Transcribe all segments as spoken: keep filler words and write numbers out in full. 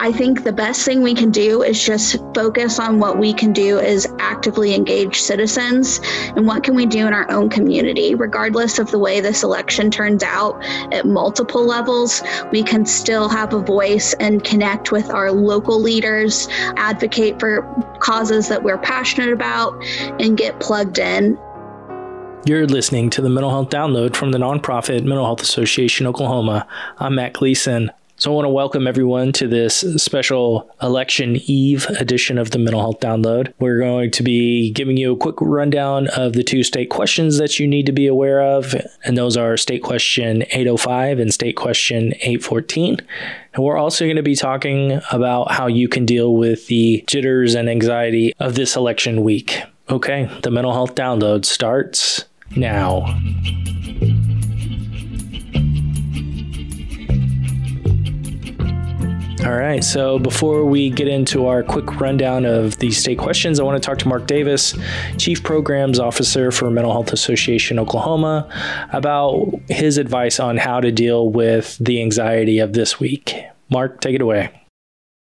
I think the best thing we can do is just focus on what we can do as actively engaged citizens and what can we do in our own community. Regardless of the way this election turns out at multiple levels, we can still have a voice and connect with our local leaders, advocate for causes that we're passionate about, and get plugged in. You're listening to the Mental Health Download from the nonprofit Mental Health Association, Oklahoma. I'm Matt Gleason. So I want to welcome everyone to this special Election Eve edition of the Mental Health Download. We're going to be giving you a quick rundown of the two state questions that you need to be aware of. And those are State Question eight oh five and State Question eight fourteen. And we're also going to be talking about how you can deal with the jitters and anxiety of this election week. Okay, the Mental Health Download starts now. All right, so before we get into our quick rundown of the state questions, I want to talk to Mark Davis, Chief Programs Officer for Mental Health Association, Oklahoma, about his advice on how to deal with the anxiety of this week. Mark, take it away.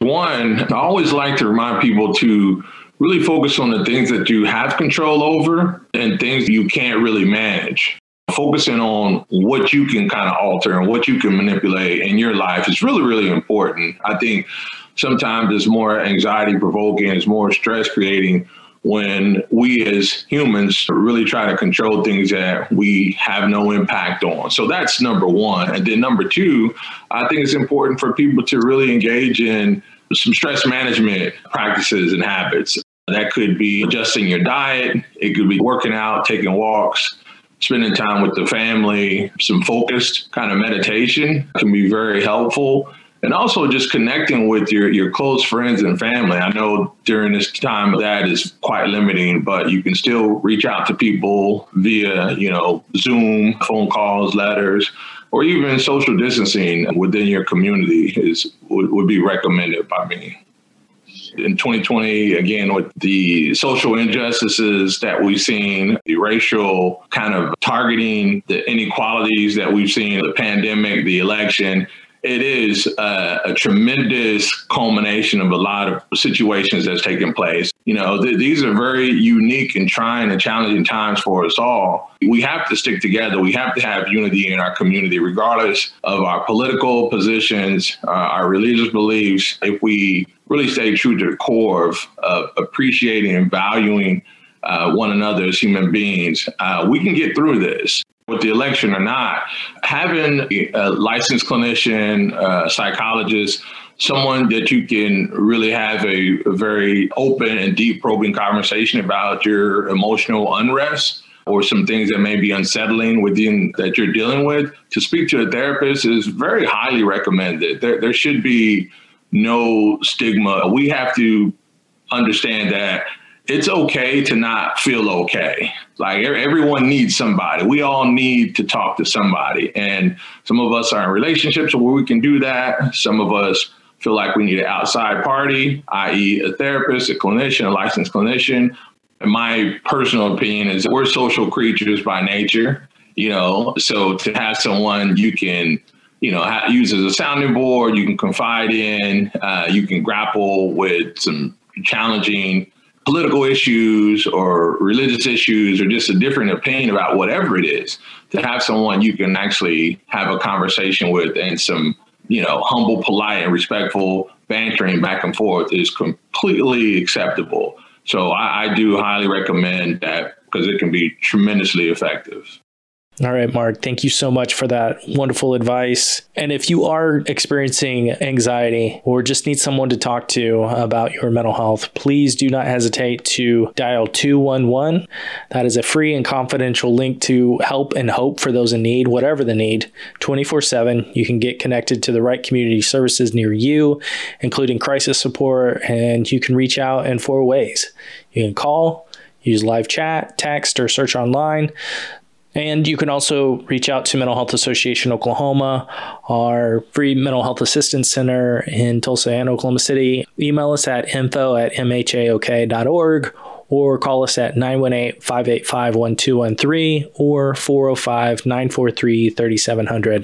One, I always like to remind people to really focus on the things that you have control over and things you can't really manage. Focusing on what you can kind of alter and what you can manipulate in your life is really, really important. I think sometimes it's more anxiety provoking, it's more stress creating when we as humans really try to control things that we have no impact on. So that's number one. And then number two, I think it's important for people to really engage in some stress management practices and habits. That could be adjusting your diet. It could be working out, taking walks, spending time with the family. Some focused kind of meditation can be very helpful. And also just connecting with your, your close friends and family. I know during this time that is quite limiting, but you can still reach out to people via, you know, Zoom, phone calls, letters, or even social distancing within your community is would, would be recommended by me. In twenty twenty, again, with the social injustices that we've seen, the racial kind of targeting, the inequalities that we've seen, the pandemic, the election, it is a, a tremendous culmination of a lot of situations that's taken place. You know, th- these are very unique and trying and challenging times for us all. We have to stick together. We have to have unity in our community, regardless of our political positions, uh, our religious beliefs. If we really stay true to the core of, of appreciating and valuing uh, one another as human beings, uh, we can get through this. With the election or not, having a licensed clinician, a psychologist, someone that you can really have a, a very open and deep probing conversation about your emotional unrest or some things that may be unsettling within that you're dealing with, to speak to a therapist is very highly recommended. There, there should be no stigma. We have to understand that it's okay to not feel okay. Like everyone needs somebody. We all need to talk to somebody. And some of us are in relationships where we can do that. Some of us feel like we need an outside party, that is a therapist, a clinician, a licensed clinician. And my personal opinion is we're social creatures by nature, you know, so to have someone you can, you know, use as a sounding board, you can confide in, uh, you can grapple with some challenging political issues or religious issues or just a different opinion about whatever it is, to have someone you can actually have a conversation with and some, you know, humble, polite and respectful bantering back and forth is completely acceptable. So I, I do highly recommend that because it can be tremendously effective. All right, Mark, thank you so much for that wonderful advice. And if you are experiencing anxiety or just need someone to talk to about your mental health, please do not hesitate to dial two one one. That is a free and confidential link to help and hope for those in need, whatever the need, twenty-four seven. You can get connected to the right community services near you, including crisis support, and you can reach out in four ways. You can call, use live chat, text, or search online. And you can also reach out to Mental Health Association Oklahoma, our free mental health assistance center in Tulsa and Oklahoma City. Email us at info at m h a o k dot org or call us at nine one eight, five eight five, one two one three or four oh five, nine four three, three seven zero zero.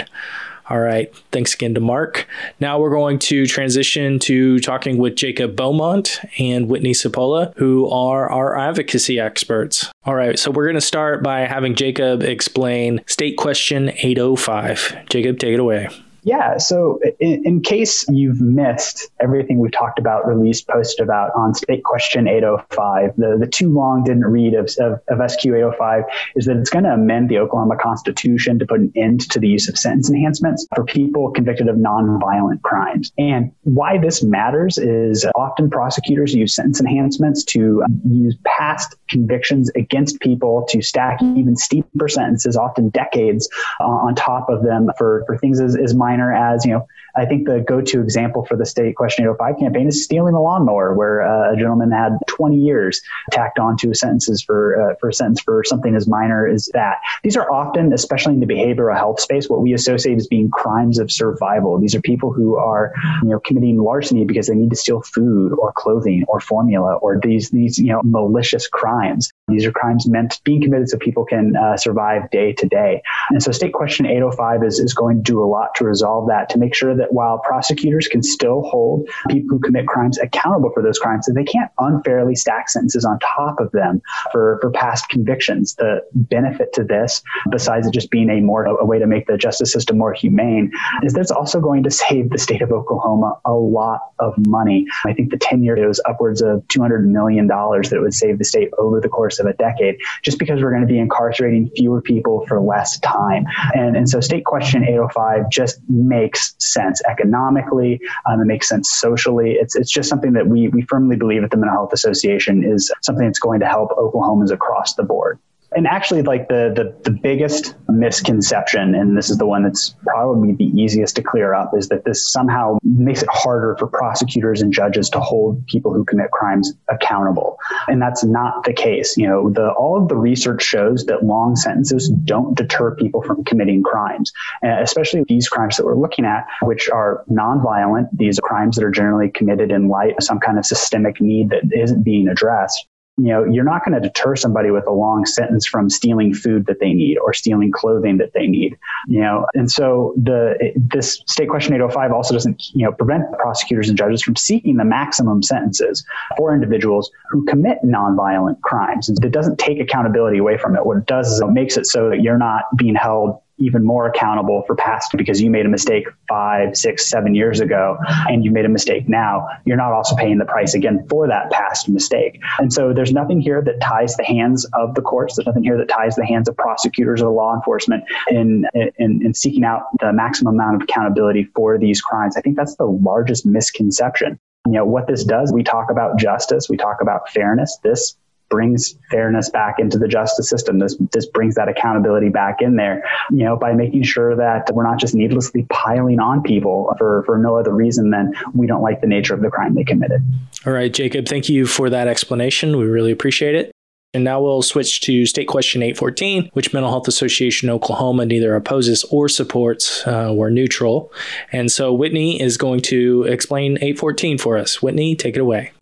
All right. Thanks again to Mark. Now we're going to transition to talking with Jacob Beaumont and Whitney Cipolla, who are our advocacy experts. All right. So we're going to start by having Jacob explain State Question eight oh five. Jacob, take it away. Yeah. So in, in case you've missed everything we've talked about, released, posted about on State Question eight oh five, the, the too long didn't read of, of, of S Q eight oh five is that it's going to amend the Oklahoma Constitution to put an end to the use of sentence enhancements for people convicted of nonviolent crimes. And why this matters is often prosecutors use sentence enhancements to use past convictions against people to stack even steeper sentences, often decades uh, on top of them for, for things as, as minor as, you know, I think the go-to example for the State Question eight oh five campaign is stealing a lawnmower, where uh, a gentleman had twenty years tacked onto sentences for, uh, for a sentence for something as minor as that. These are often, especially in the behavioral health space, what we associate as being crimes of survival. These are people who are, you know, committing larceny because they need to steal food or clothing or formula or these, these, you know, malicious crimes. These are crimes meant being committed so people can uh, survive day to day. And so State Question eight oh five is, is going to do a lot to resolve that, to make sure that while prosecutors can still hold people who commit crimes accountable for those crimes, that they can't unfairly stack sentences on top of them for, for past convictions. The benefit to this, besides it just being a more a way to make the justice system more humane, is that it's also going to save the state of Oklahoma a lot of money. I think the ten year, it was upwards of two hundred million dollars that it would save the state over the course of a decade, just because we're going to be incarcerating fewer people for less time. And, and so State Question eight oh five just makes sense economically. Um, it makes sense socially. It's it's just something that we we firmly believe at the Mental Health Association is something that's going to help Oklahomans across the board. And actually, like the, the, the biggest misconception, and this is the one that's probably the easiest to clear up, is that this somehow makes it harder for prosecutors and judges to hold people who commit crimes accountable. And that's not the case. You know, the, all of the research shows that long sentences don't deter people from committing crimes, and especially these crimes that we're looking at, which are nonviolent. These are crimes that are generally committed in light of some kind of systemic need that isn't being addressed. You know, you're not going to deter somebody with a long sentence from stealing food that they need or stealing clothing that they need, you know. And so the this State Question eight oh five also doesn't, you know, prevent prosecutors and judges from seeking the maximum sentences for individuals who commit nonviolent crimes. It doesn't take accountability away from it. What it does is it makes it so that you're not being held even more accountable for past, because you made a mistake five, six, seven years ago, and you made a mistake now, you're not also paying the price again for that past mistake. And so there's nothing here that ties the hands of the courts. There's nothing here that ties the hands of prosecutors or law enforcement in, in, in seeking out the maximum amount of accountability for these crimes. I think that's the largest misconception. You know, what this does, we talk about justice, we talk about fairness. This brings fairness back into the justice system. This this brings that accountability back in there, you know, by making sure that we're not just needlessly piling on people for, for no other reason than we don't like the nature of the crime they committed. All right, Jacob, thank you for that explanation. We really appreciate it. And now we'll switch to State Question eight fourteen, which Mental Health Association Oklahoma neither opposes or supports, uh, or neutral. And so Whitney is going to explain eight fourteen for us. Whitney, take it away.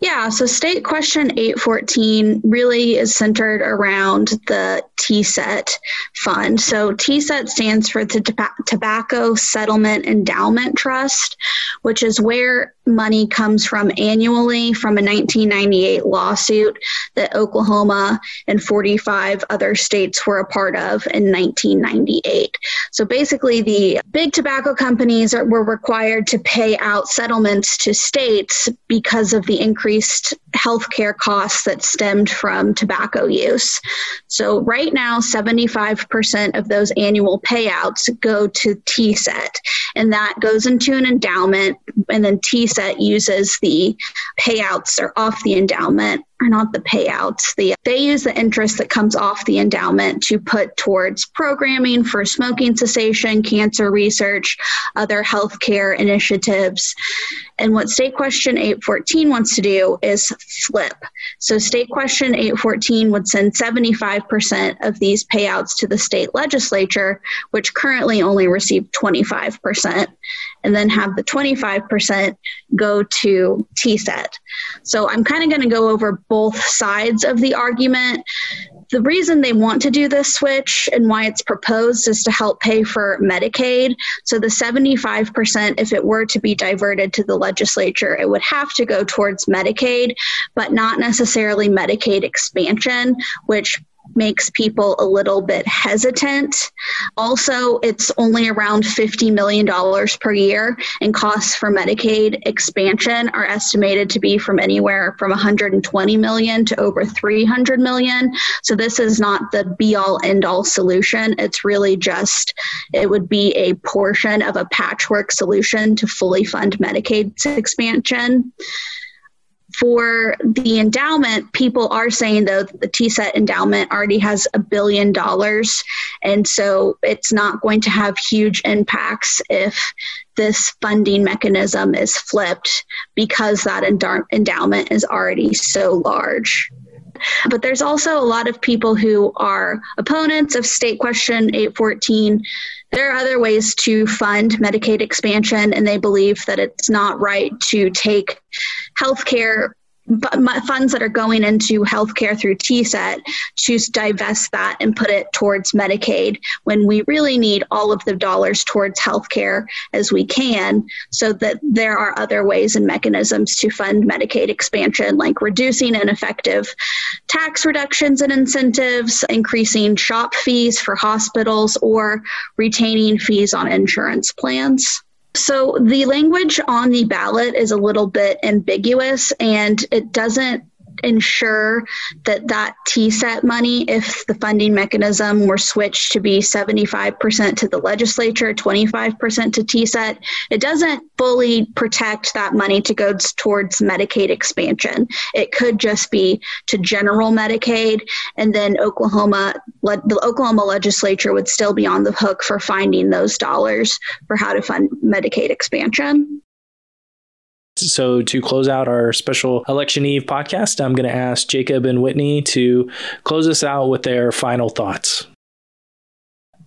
Yeah, so State Question eight fourteen really is centered around the T SET fund. So T SET stands for the Tobacco Settlement Endowment Trust, which is where money comes from annually from a nineteen ninety-eight lawsuit that Oklahoma and forty-five other states were a part of in nineteen ninety-eight. So basically, the big tobacco companies are, were required to pay out settlements to states because of the increased healthcare costs that stemmed from tobacco use. So right now, seventy-five percent of those annual payouts go to T SET, and that goes into an endowment, and then T SET that uses the payouts or off the endowment, or not the payouts. The, they use the interest that comes off the endowment to put towards programming for smoking cessation, cancer research, other healthcare initiatives. And what State Question eight fourteen wants to do is flip. So State Question eight fourteen would send seventy-five percent of these payouts to the state legislature, which currently only received twenty-five percent, and then have the twenty-five percent go to T SET. So I'm kind of going to go over both sides of the argument. The reason they want to do this switch and why it's proposed is to help pay for Medicaid. So the seventy-five percent, if it were to be diverted to the legislature, it would have to go towards Medicaid, but not necessarily Medicaid expansion, which makes people a little bit hesitant. Also, it's only around fifty million dollars per year, and costs for Medicaid expansion are estimated to be from anywhere from one hundred twenty million dollars to over three hundred million dollars. So this is not the be-all, end-all solution. It's really just, it would be a portion of a patchwork solution to fully fund Medicaid's expansion. For the endowment, people are saying, though, that the T S E T endowment already has a billion dollars, and so it's not going to have huge impacts if this funding mechanism is flipped, because that endow- endowment is already so large. But there's also a lot of people who are opponents of State Question eight fourteen. There are other ways to fund Medicaid expansion, and they believe that it's not right to take healthcare funds that are going into healthcare through T S E T to divest that and put it towards Medicaid, when we really need all of the dollars towards healthcare as we can, so that there are other ways and mechanisms to fund Medicaid expansion, like reducing ineffective tax reductions and incentives, increasing shop fees for hospitals, or retaining fees on insurance plans. So the language on the ballot is a little bit ambiguous, and it doesn't ensure that that T S E T money, if the funding mechanism were switched to be seventy-five percent to the legislature, twenty-five percent to T S E T, it doesn't fully protect that money to go towards Medicaid expansion. It could just be to general Medicaid, and then Oklahoma, the Oklahoma legislature would still be on the hook for finding those dollars for how to fund Medicaid expansion. So to close out our special Election Eve podcast, I'm going to ask Jacob and Whitney to close us out with their final thoughts.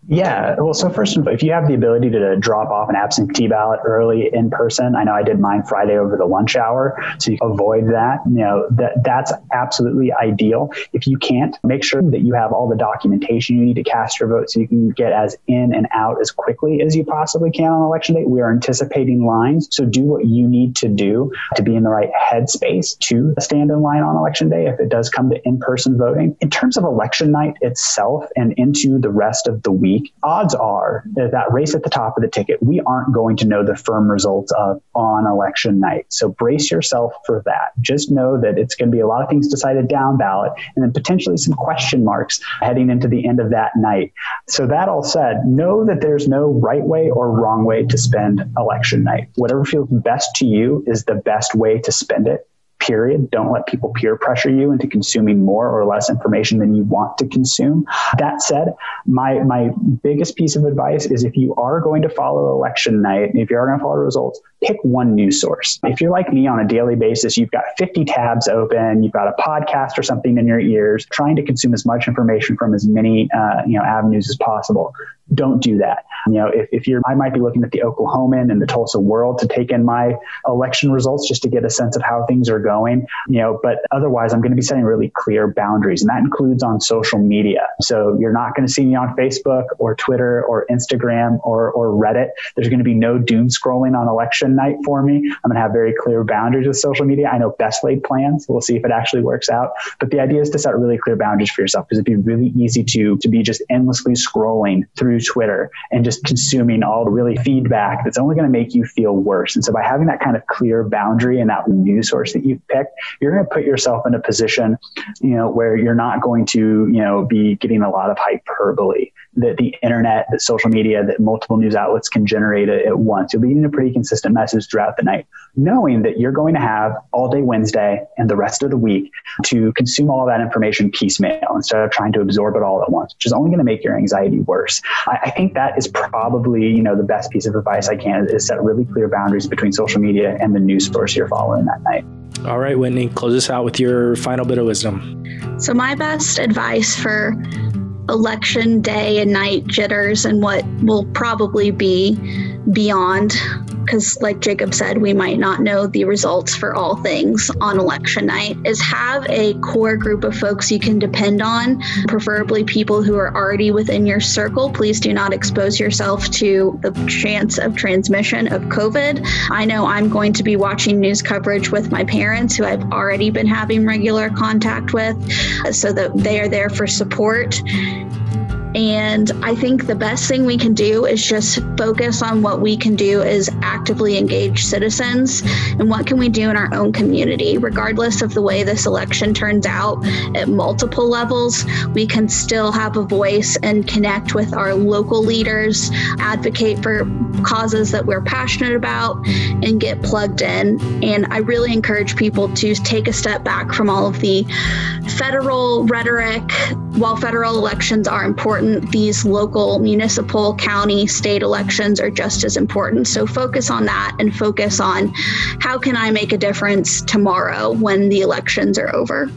Yeah. Well, so first, if you have the ability to drop off an absentee ballot early in person, I know I did mine Friday over the lunch hour, so you avoid that. You know, that that's absolutely ideal. If you can't, make sure that you have all the documentation you need to cast your vote, so you can get as in and out as quickly as you possibly can on election day. We are anticipating lines, so do what you need to do to be in the right headspace to stand in line on election day if it does come to in-person voting. In terms of election night itself and into the rest of the week, odds are that that race at the top of the ticket, we aren't going to know the firm results of on election night. So brace yourself for that. Just know that it's going to be a lot of things decided down ballot, and then potentially some question marks heading into the end of that night. So that all said, know that there's no right way or wrong way to spend election night. Whatever feels best to you is the best way to spend it. Period. Don't let people peer pressure you into consuming more or less information than you want to consume. That said, my my biggest piece of advice is, if you are going to follow election night, if you are going to follow results, pick one news source. If you're like me, on a daily basis, you've got fifty tabs open, you've got a podcast or something in your ears, trying to consume as much information from as many uh, you know avenues as possible. Don't do that. You know, if, if you're, I might be looking at the Oklahoman and the Tulsa World to take in my election results just to get a sense of how things are going, you know, but otherwise I'm going to be setting really clear boundaries, and that includes on social media. So you're not going to see me on Facebook or Twitter or Instagram or, or Reddit. There's going to be no doom scrolling on election night for me. I'm going to have very clear boundaries with social media. I know best laid plans. We'll see if it actually works out, but the idea is to set really clear boundaries for yourself, because it'd be really easy to, to be just endlessly scrolling through Twitter and just consuming all the really feedback that's only going to make you feel worse. And so by having that kind of clear boundary and that news source that you've picked, you're going to put yourself in a position, you know, where you're not going to, you know, be getting a lot of hyperbole that the internet, that social media, that multiple news outlets can generate at once. You'll be getting a pretty consistent message throughout the night, knowing that you're going to have all day Wednesday and the rest of the week to consume all that information piecemeal instead of trying to absorb it all at once, which is only going to make your anxiety worse. I, I think that is probably, you know, the best piece of advice I can, is set really clear boundaries between social media and the news source you're following that night. All right, Whitney, close us out with your final bit of wisdom. So my best advice for election day and night jitters, and what will probably be beyond because like Jacob said, we might not know the results for all things on election night, is have a core group of folks you can depend on, preferably people who are already within your circle. Please do not expose yourself to the chance of transmission of COVID. I know I'm going to be watching news coverage with my parents who I've already been having regular contact with so that they are there for support. And I think the best thing we can do is just focus on what we can do as actively engaged citizens and what can we do in our own community. Regardless of the way this election turns out at multiple levels, we can still have a voice and connect with our local leaders, advocate for causes that we're passionate about, and get plugged in. And I really encourage people to take a step back from all of the federal rhetoric. While federal elections are important, these local, municipal, county, state elections are just as important. So focus on that and focus on how can I make a difference tomorrow when the elections are over.